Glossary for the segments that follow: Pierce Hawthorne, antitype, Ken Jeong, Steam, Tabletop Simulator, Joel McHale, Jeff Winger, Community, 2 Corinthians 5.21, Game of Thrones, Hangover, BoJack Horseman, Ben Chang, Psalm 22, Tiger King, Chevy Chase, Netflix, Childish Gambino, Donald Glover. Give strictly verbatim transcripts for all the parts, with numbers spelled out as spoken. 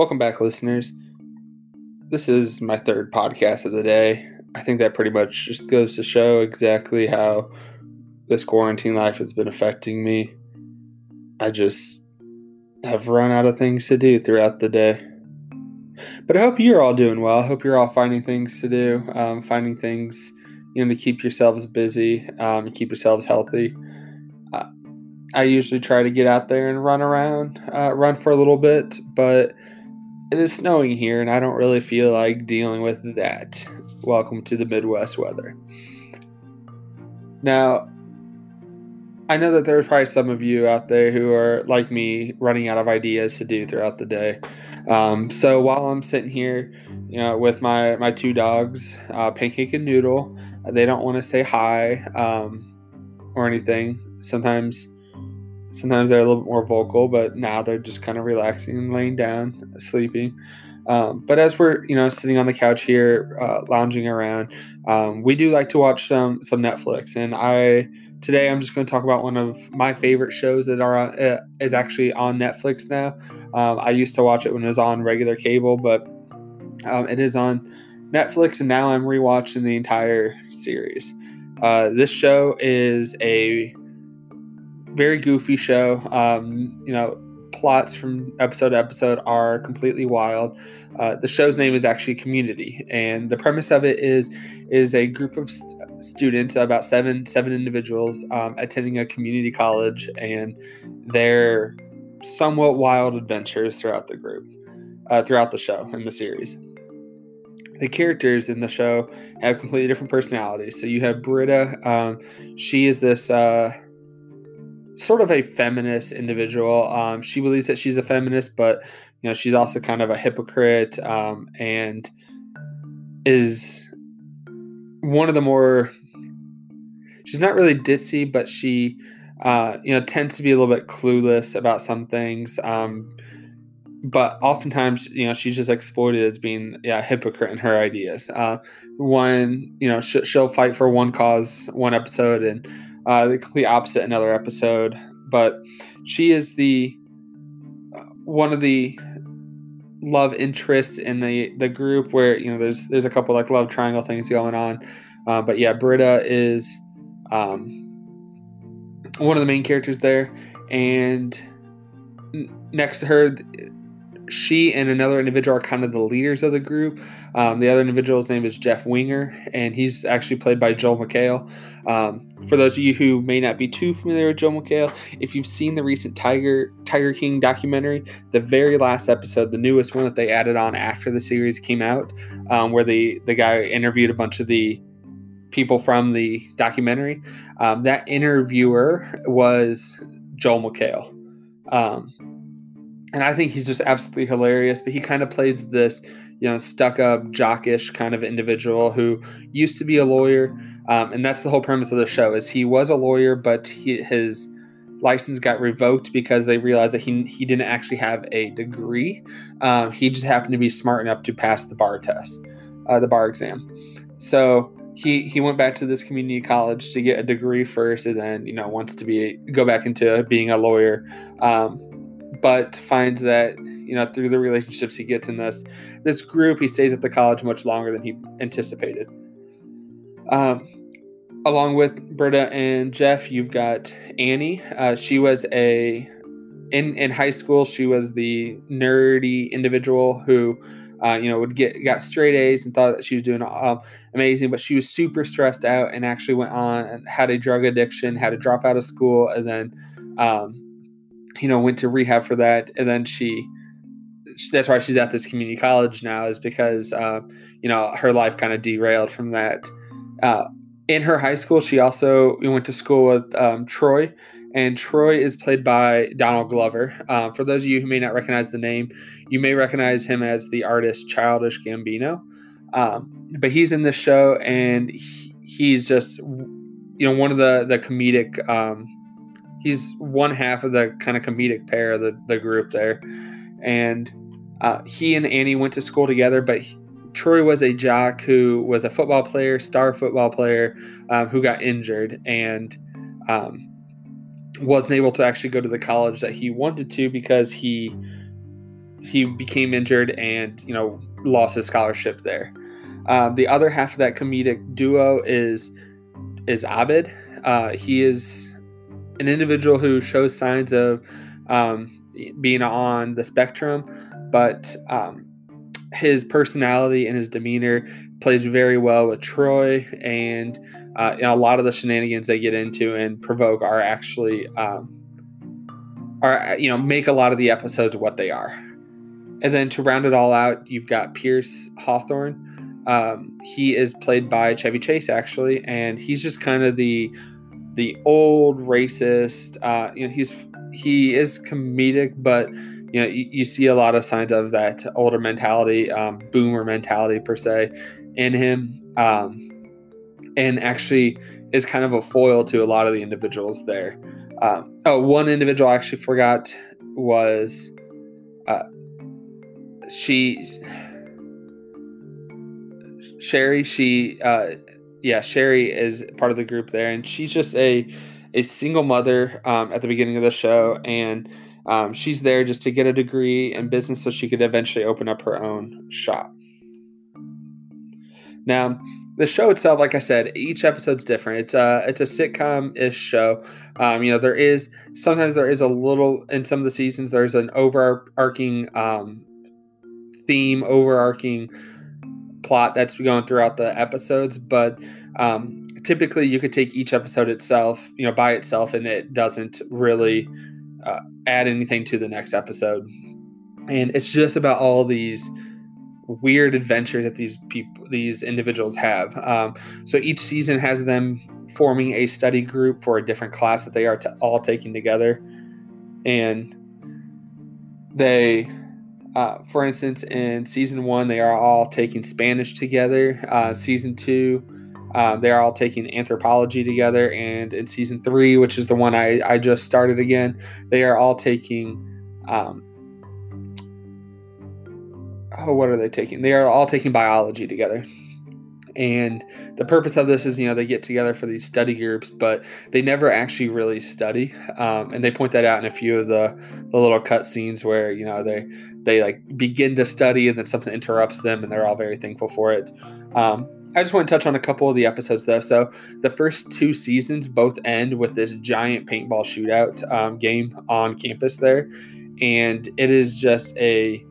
Welcome back, listeners. This is my third podcast of the day. I think that pretty much just goes to show exactly how this quarantine life has been affecting me. I just have run out of things to do throughout the day. But I hope you're all doing well. I hope you're all finding things to do, um, finding things, you know, to keep yourselves busy, um, keep yourselves healthy. Uh, I usually try to get out there and run around, uh, run for a little bit, but it is snowing here and I don't really feel like dealing with that. Welcome to the Midwest weather. Now, I know that there are probably some of you out there who are, like me, running out of ideas to do throughout the day. Um, so while I'm sitting here, you know, with my, my two dogs, uh, Pancake and Noodle, they don't want to say hi um, or anything. Sometimes sometimes they're a little bit more vocal, but now they're just kind of relaxing and laying down, sleeping. Um, but as we're, you know, sitting on the couch here, uh, lounging around, um, we do like to watch some some Netflix, and I... Today, I'm just going to talk about one of my favorite shows that are uh, is actually on Netflix now. Um, I used to watch it when it was on regular cable, but um, it is on Netflix, and now I'm rewatching the entire series. Uh, this show is a very goofy show. Um, you know, plots from episode to episode are completely wild. Uh, the show's name is actually Community, and the premise of it is is a group of st- students, about seven seven individuals, um, attending a community college, and their somewhat wild adventures throughout the group, uh, throughout the show and the series. The characters in the show have completely different personalities. So you have Britta. Um, she is this uh, sort of a feminist individual. Um, she believes that she's a feminist, but you know she's also kind of a hypocrite, um, and is one of the more, she's not really ditzy, but she, uh, you know, tends to be a little bit clueless about some things. Um, but oftentimes, you know, she's just exploited as being yeah, a hypocrite in her ideas. Uh, one, you know, she, she'll fight for one cause one episode and uh, the complete opposite another episode. But she is the, uh, one of the love interest in the the group where, you know, there's there's a couple like love triangle things going on, uh, but yeah Britta is um one of the main characters there, and n- next to her she and another individual are kind of the leaders of the group. Um, the other individual's name is Jeff Winger, and he's actually played by Joel McHale. Um, for those of you who may not be too familiar with Joel McHale, if you've seen the recent Tiger Tiger King documentary, the very last episode, the newest one that they added on after the series came out, um, where the, the guy interviewed a bunch of the people from the documentary, um, that interviewer was Joel McHale. Um, And I think he's just absolutely hilarious, but he kind of plays this, you know, stuck-up, jockish kind of individual who used to be a lawyer, um, and that's the whole premise of the show, is he was a lawyer, but he, his license got revoked because they realized that he he didn't actually have a degree. Um, he just happened to be smart enough to pass the bar test, uh, the bar exam. So he he went back to this community college to get a degree first, and then, you know, wants to be go back into being a lawyer. Um but finds that, you know, through the relationships he gets in this this group, he stays at the college much longer than he anticipated. Um, along with Britta and Jeff, you've got Annie. Uh, she was a, in, in high school, she was the nerdy individual who, uh, you know, would get, got straight A's and thought that she was doing uh, amazing, but she was super stressed out and actually went on and had a drug addiction, had to drop out of school, and then, um, you know, went to rehab for that. And then she, that's why she's at this community college now, is because, uh, you know, her life kind of derailed from that. Uh, in her high school, she also went to school with um, Troy, and Troy is played by Donald Glover. Uh, for those of you who may not recognize the name, you may recognize him as the artist Childish Gambino. Um, but he's in this show, and he, he's just, you know, one of the, the comedic, um, he's one half of the kind of comedic pair of the, the group there. And uh, he and Annie went to school together, but he, Troy was a jock who was a football player, star football player, um, who got injured and um, wasn't able to actually go to the college that he wanted to because he he became injured and, you know, lost his scholarship there. Uh, the other half of that comedic duo is is Abed. Uh, he is an individual who shows signs of um, being on the spectrum, but um, his personality and his demeanor plays very well with Troy, and, uh, and a lot of the shenanigans they get into and provoke are actually um, are you know make a lot of the episodes what they are. And then to round it all out, you've got Pierce Hawthorne. Um, he is played by Chevy Chase, actually, and he's just kind of the the old racist. Uh, you know, he's he is comedic, but you know you, you see a lot of signs of that older mentality, um, boomer mentality per se, in him, um, and actually is kind of a foil to a lot of the individuals there. Um, oh, one individual I actually forgot was uh, she. Sherry, she, uh, yeah, Sherry is part of the group there, and she's just a, a single mother um, at the beginning of the show, and um, she's there just to get a degree in business so she could eventually open up her own shop. Now, the show itself, like I said, each episode's different. It's a, it's a sitcom-ish show. Um, you know, there is, sometimes there is a little, in some of the seasons, there's an overarching um, theme, overarching plot that's going throughout the episodes, but um, typically you could take each episode itself, you know, by itself, and it doesn't really uh, add anything to the next episode. And it's just about all these weird adventures that these people, these individuals have. Um, so each season has them forming a study group for a different class that they are t- all taking together, and they. Uh, for instance, in season one, they are all taking Spanish together. Uh, season two, uh, they are all taking anthropology together. And in season three, which is the one I, I just started again, they are all taking, um, oh, what are they taking? They are all taking biology together. And the purpose of this is, you know, they get together for these study groups, but they never actually really study. Um, and they point that out in a few of the, the little cut scenes where, you know, they, they like begin to study and then something interrupts them, and they're all very thankful for it. Um, I just want to touch on a couple of the episodes though. So the first two seasons both end with this giant paintball shootout um, game on campus there. And it is just a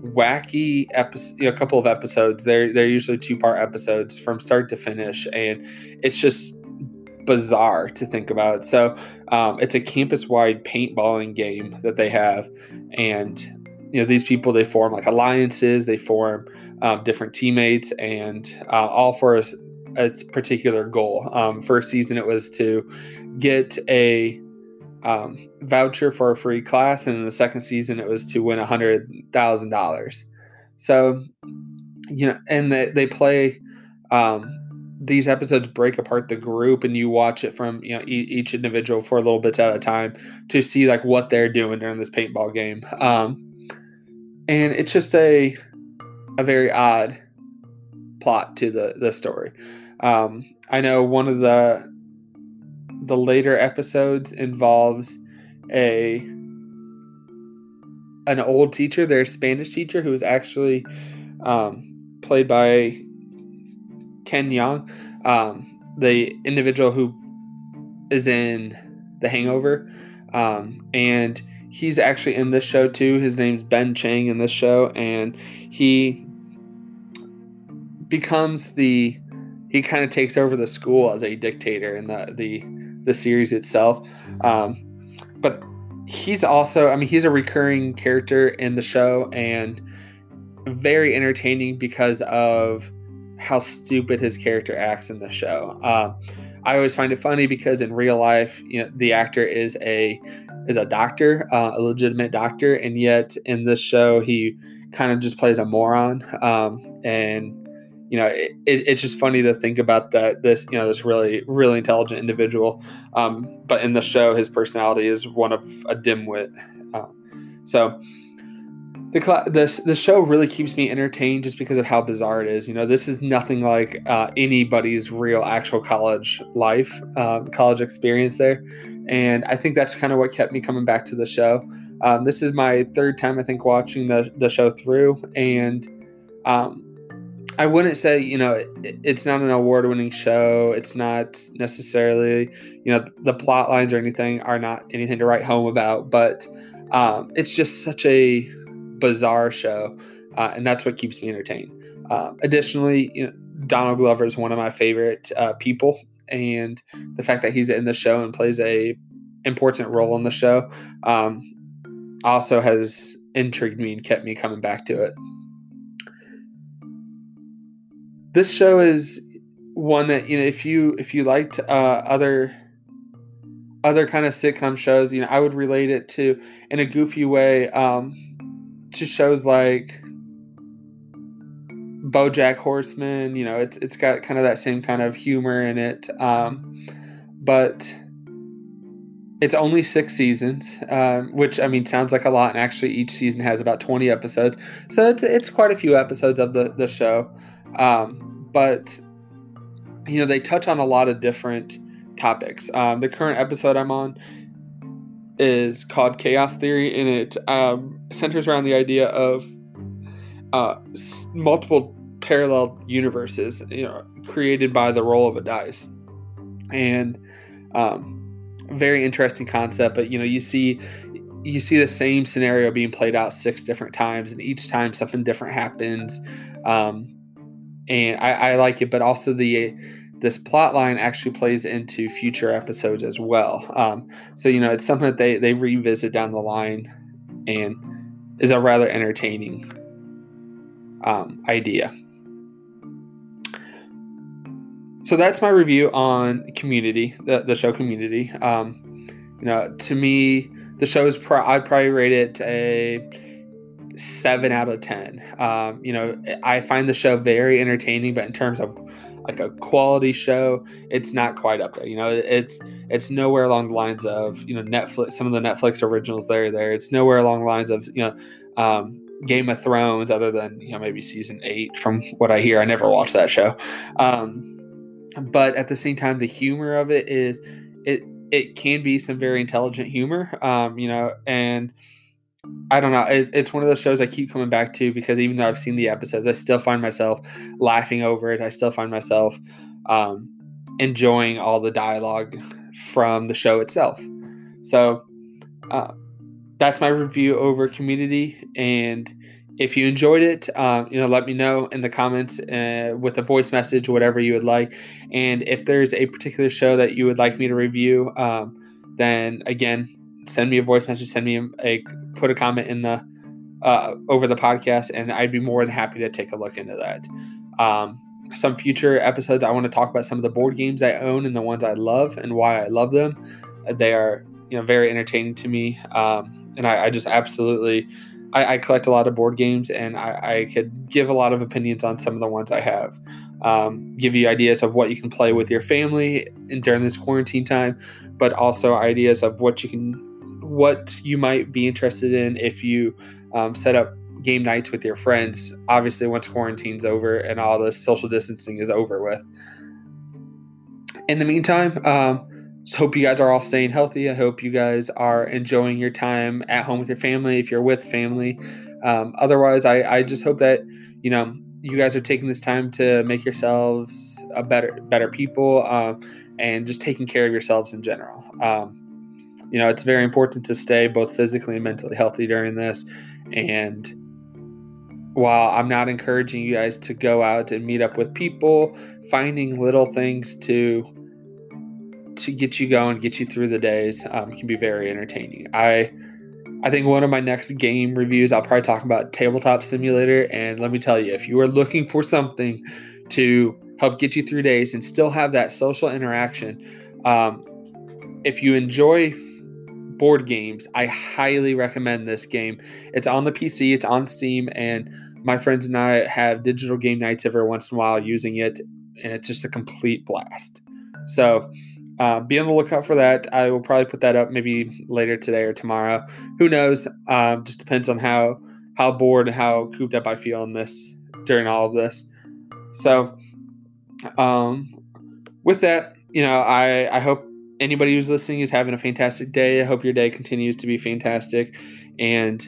wacky episode, you know, a couple of episodes. They're they're usually two part episodes from start to finish, and it's just bizarre to think about. So um, it's a campus wide paintballing game that they have, and you know these people, they form like alliances, they form um, different teammates, and uh, all for a, a particular goal. Um, first season it was to get a Um, voucher for a free class, and in the second season it was to win a hundred thousand dollars. So you know, and they, they play um, these episodes break apart the group, and you watch it from you know e- each individual for a little bit at a time to see like what they're doing during this paintball game, um, and it's just a a very odd plot to the the story. um, I know one of the The later episodes involves a an old teacher, their Spanish teacher, who is actually um, played by Ken Jeong, um, the individual who is in The Hangover, um, and he's actually in this show too. His name's Ben Chang in this show, and he becomes the he kind of takes over the school as a dictator in the the. the series itself. Um, but he's also, I mean, he's a recurring character in the show, and very entertaining because of how stupid his character acts in the show. Uh, I always find it funny because in real life, you know, the actor is a, is a doctor, uh, a legitimate doctor. And yet in this show, he kind of just plays a moron. Um, and, You know, it, it, it's just funny to think about that. This, you know, this really, really intelligent individual, um, but in the show, his personality is one of a dimwit. Uh, so, the cl- this the show really keeps me entertained just because of how bizarre it is. You know, this is nothing like uh, anybody's real, actual college life, uh, college experience there, and I think that's kind of what kept me coming back to the show. Um, this is my third time, I think, watching the, the show through, and um, I wouldn't say, you know, it, it's not an award-winning show. It's not necessarily, you know, the plot lines or anything are not anything to write home about, but um, it's just such a bizarre show, uh, and that's what keeps me entertained. Uh, additionally, you know, Donald Glover is one of my favorite uh, people, and the fact that he's in the show and plays a important role in the show um, also has intrigued me and kept me coming back to it. This show is one that, you know, if you if you liked uh, other other kind of sitcom shows, you know, I would relate it to, in a goofy way, um, to shows like BoJack Horseman. You know, it's it's got kind of that same kind of humor in it, um, but it's only six seasons, um, which, I mean, sounds like a lot, and actually each season has about twenty episodes, so it's it's quite a few episodes of the the show, um, but you know, they touch on a lot of different topics. Um, the current episode I'm on is called Chaos Theory, and it um, centers around the idea of Uh, multiple parallel universes, you know, created by the roll of a dice, and um, very interesting concept. But you know, you see, you see the same scenario being played out six different times, and each time something different happens. Um, and I, I like it, but also the this plot line actually plays into future episodes as well. Um, so you know, it's something that they they revisit down the line, and is a rather entertaining Um, idea. So that's my review on Community, the, the show Community. Um, you know, to me, the show is pro- I'd probably rate it a seven out of ten. Um, you know, I find the show very entertaining, but in terms of like a quality show, it's not quite up there. You know, it's it's nowhere along the lines of, you know, Netflix. Some of the Netflix originals there, there. It's nowhere along the lines of, you know, um, Game of Thrones, other than, you know, maybe season eight from what I hear. I never watched that show. Um, but at the same time, the humor of it is, it, it can be some very intelligent humor. Um, you know, and I don't know, it, it's one of those shows I keep coming back to, because even though I've seen the episodes, I still find myself laughing over it. I still find myself, um, enjoying all the dialogue from the show itself. So, uh, that's my review over Community, and if you enjoyed it, um, you know, let me know in the comments uh, with a voice message, whatever you would like. And if there's a particular show that you would like me to review, um, then again, send me a voice message, send me a, a put a comment in the uh, over the podcast, and I'd be more than happy to take a look into that. Um, some future episodes, I want to talk about some of the board games I own and the ones I love and why I love them. They are, you know, very entertaining to me. Um, And I, I just absolutely, I, I collect a lot of board games, and I, I could give a lot of opinions on some of the ones I have. Um, give you ideas of what you can play with your family in, during this quarantine time, but also ideas of what you can, what you might be interested in if you um, set up game nights with your friends. Obviously, once quarantine's over and all this social distancing is over with. In the meantime, um, So hope you guys are all staying healthy. I hope you guys are enjoying your time at home with your family, if you're with family. Um, otherwise, I, I just hope that, you know, you guys are taking this time to make yourselves a better better people, uh, and just taking care of yourselves in general. Um, you know, it's very important to stay both physically and mentally healthy during this. And while I'm not encouraging you guys to go out and meet up with people, finding little things to to get you going, get you through the days, um, can be very entertaining. I I think one of my next game reviews, I'll probably talk about Tabletop Simulator, and let me tell you, if you are looking for something to help get you through days and still have that social interaction, um, if you enjoy board games, I highly recommend this game. It's on the P C, it's on Steam, and my friends and I have digital game nights every once in a while using it, and it's just a complete blast. So, Uh, be on the lookout for that. I will probably put that up maybe later today or tomorrow. Who knows? Um, just depends on how how bored and how cooped up I feel in this during all of this. So, um, with that, you know, I I hope anybody who's listening is having a fantastic day. I hope your day continues to be fantastic, And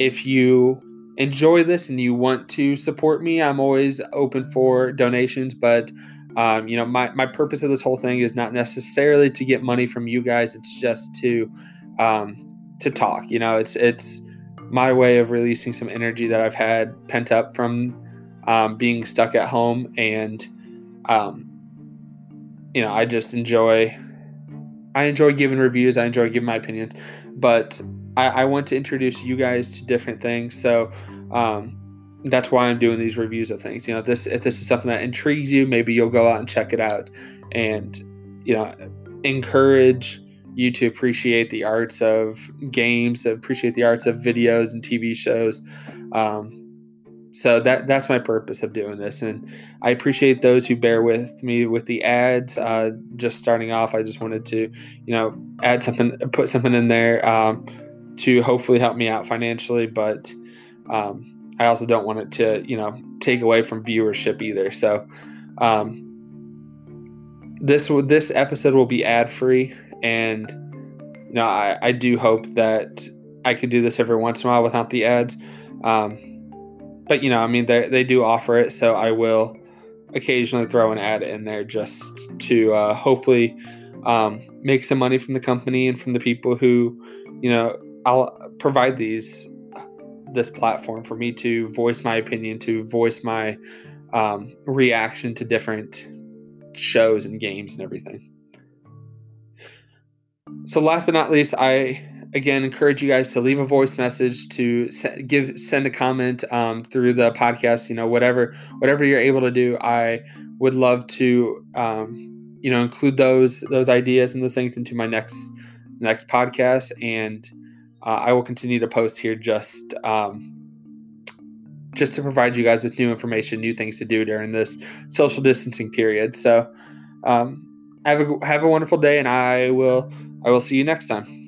if you enjoy this and you want to support me, I'm always open for donations. But, um, you know, my, my purpose of this whole thing is not necessarily to get money from you guys. It's just to um, to talk. You know, it's it's my way of releasing some energy that I've had pent up from um, being stuck at home. And, um, you know, I just enjoy... I enjoy giving reviews. I enjoy giving my opinions, but I, I want to introduce you guys to different things. So um, that's why I'm doing these reviews of things. You know, this if this is something that intrigues you, maybe you'll go out and check it out, and you know, encourage you to appreciate the arts of games, appreciate the arts of videos and T V shows. Um, so that that's my purpose of doing this, and I appreciate those who bear with me with the ads. Uh, just starting off, I just wanted to, you know, add something, put something in there um, to hopefully help me out financially, but um, I also don't want it to, you know, take away from viewership either. So um, this this episode will be ad free, and you know, I, I do hope that I could do this every once in a while without the ads. Um, But, you know, I mean, they they do offer it, so I will occasionally throw an ad in there just to uh, hopefully um, make some money from the company and from the people who, you know, I'll provide these this platform for me to voice my opinion, to voice my um, reaction to different shows and games and everything. So last but not least, I... Again, encourage you guys to leave a voice message, to give, send a comment um, through the podcast. You know, whatever, whatever you're able to do, I would love to, um, you know, include those those ideas and those things into my next next podcast. And uh, I will continue to post here just um, just to provide you guys with new information, new things to do during this social distancing period. So um, have a have a wonderful day, and I will I will see you next time.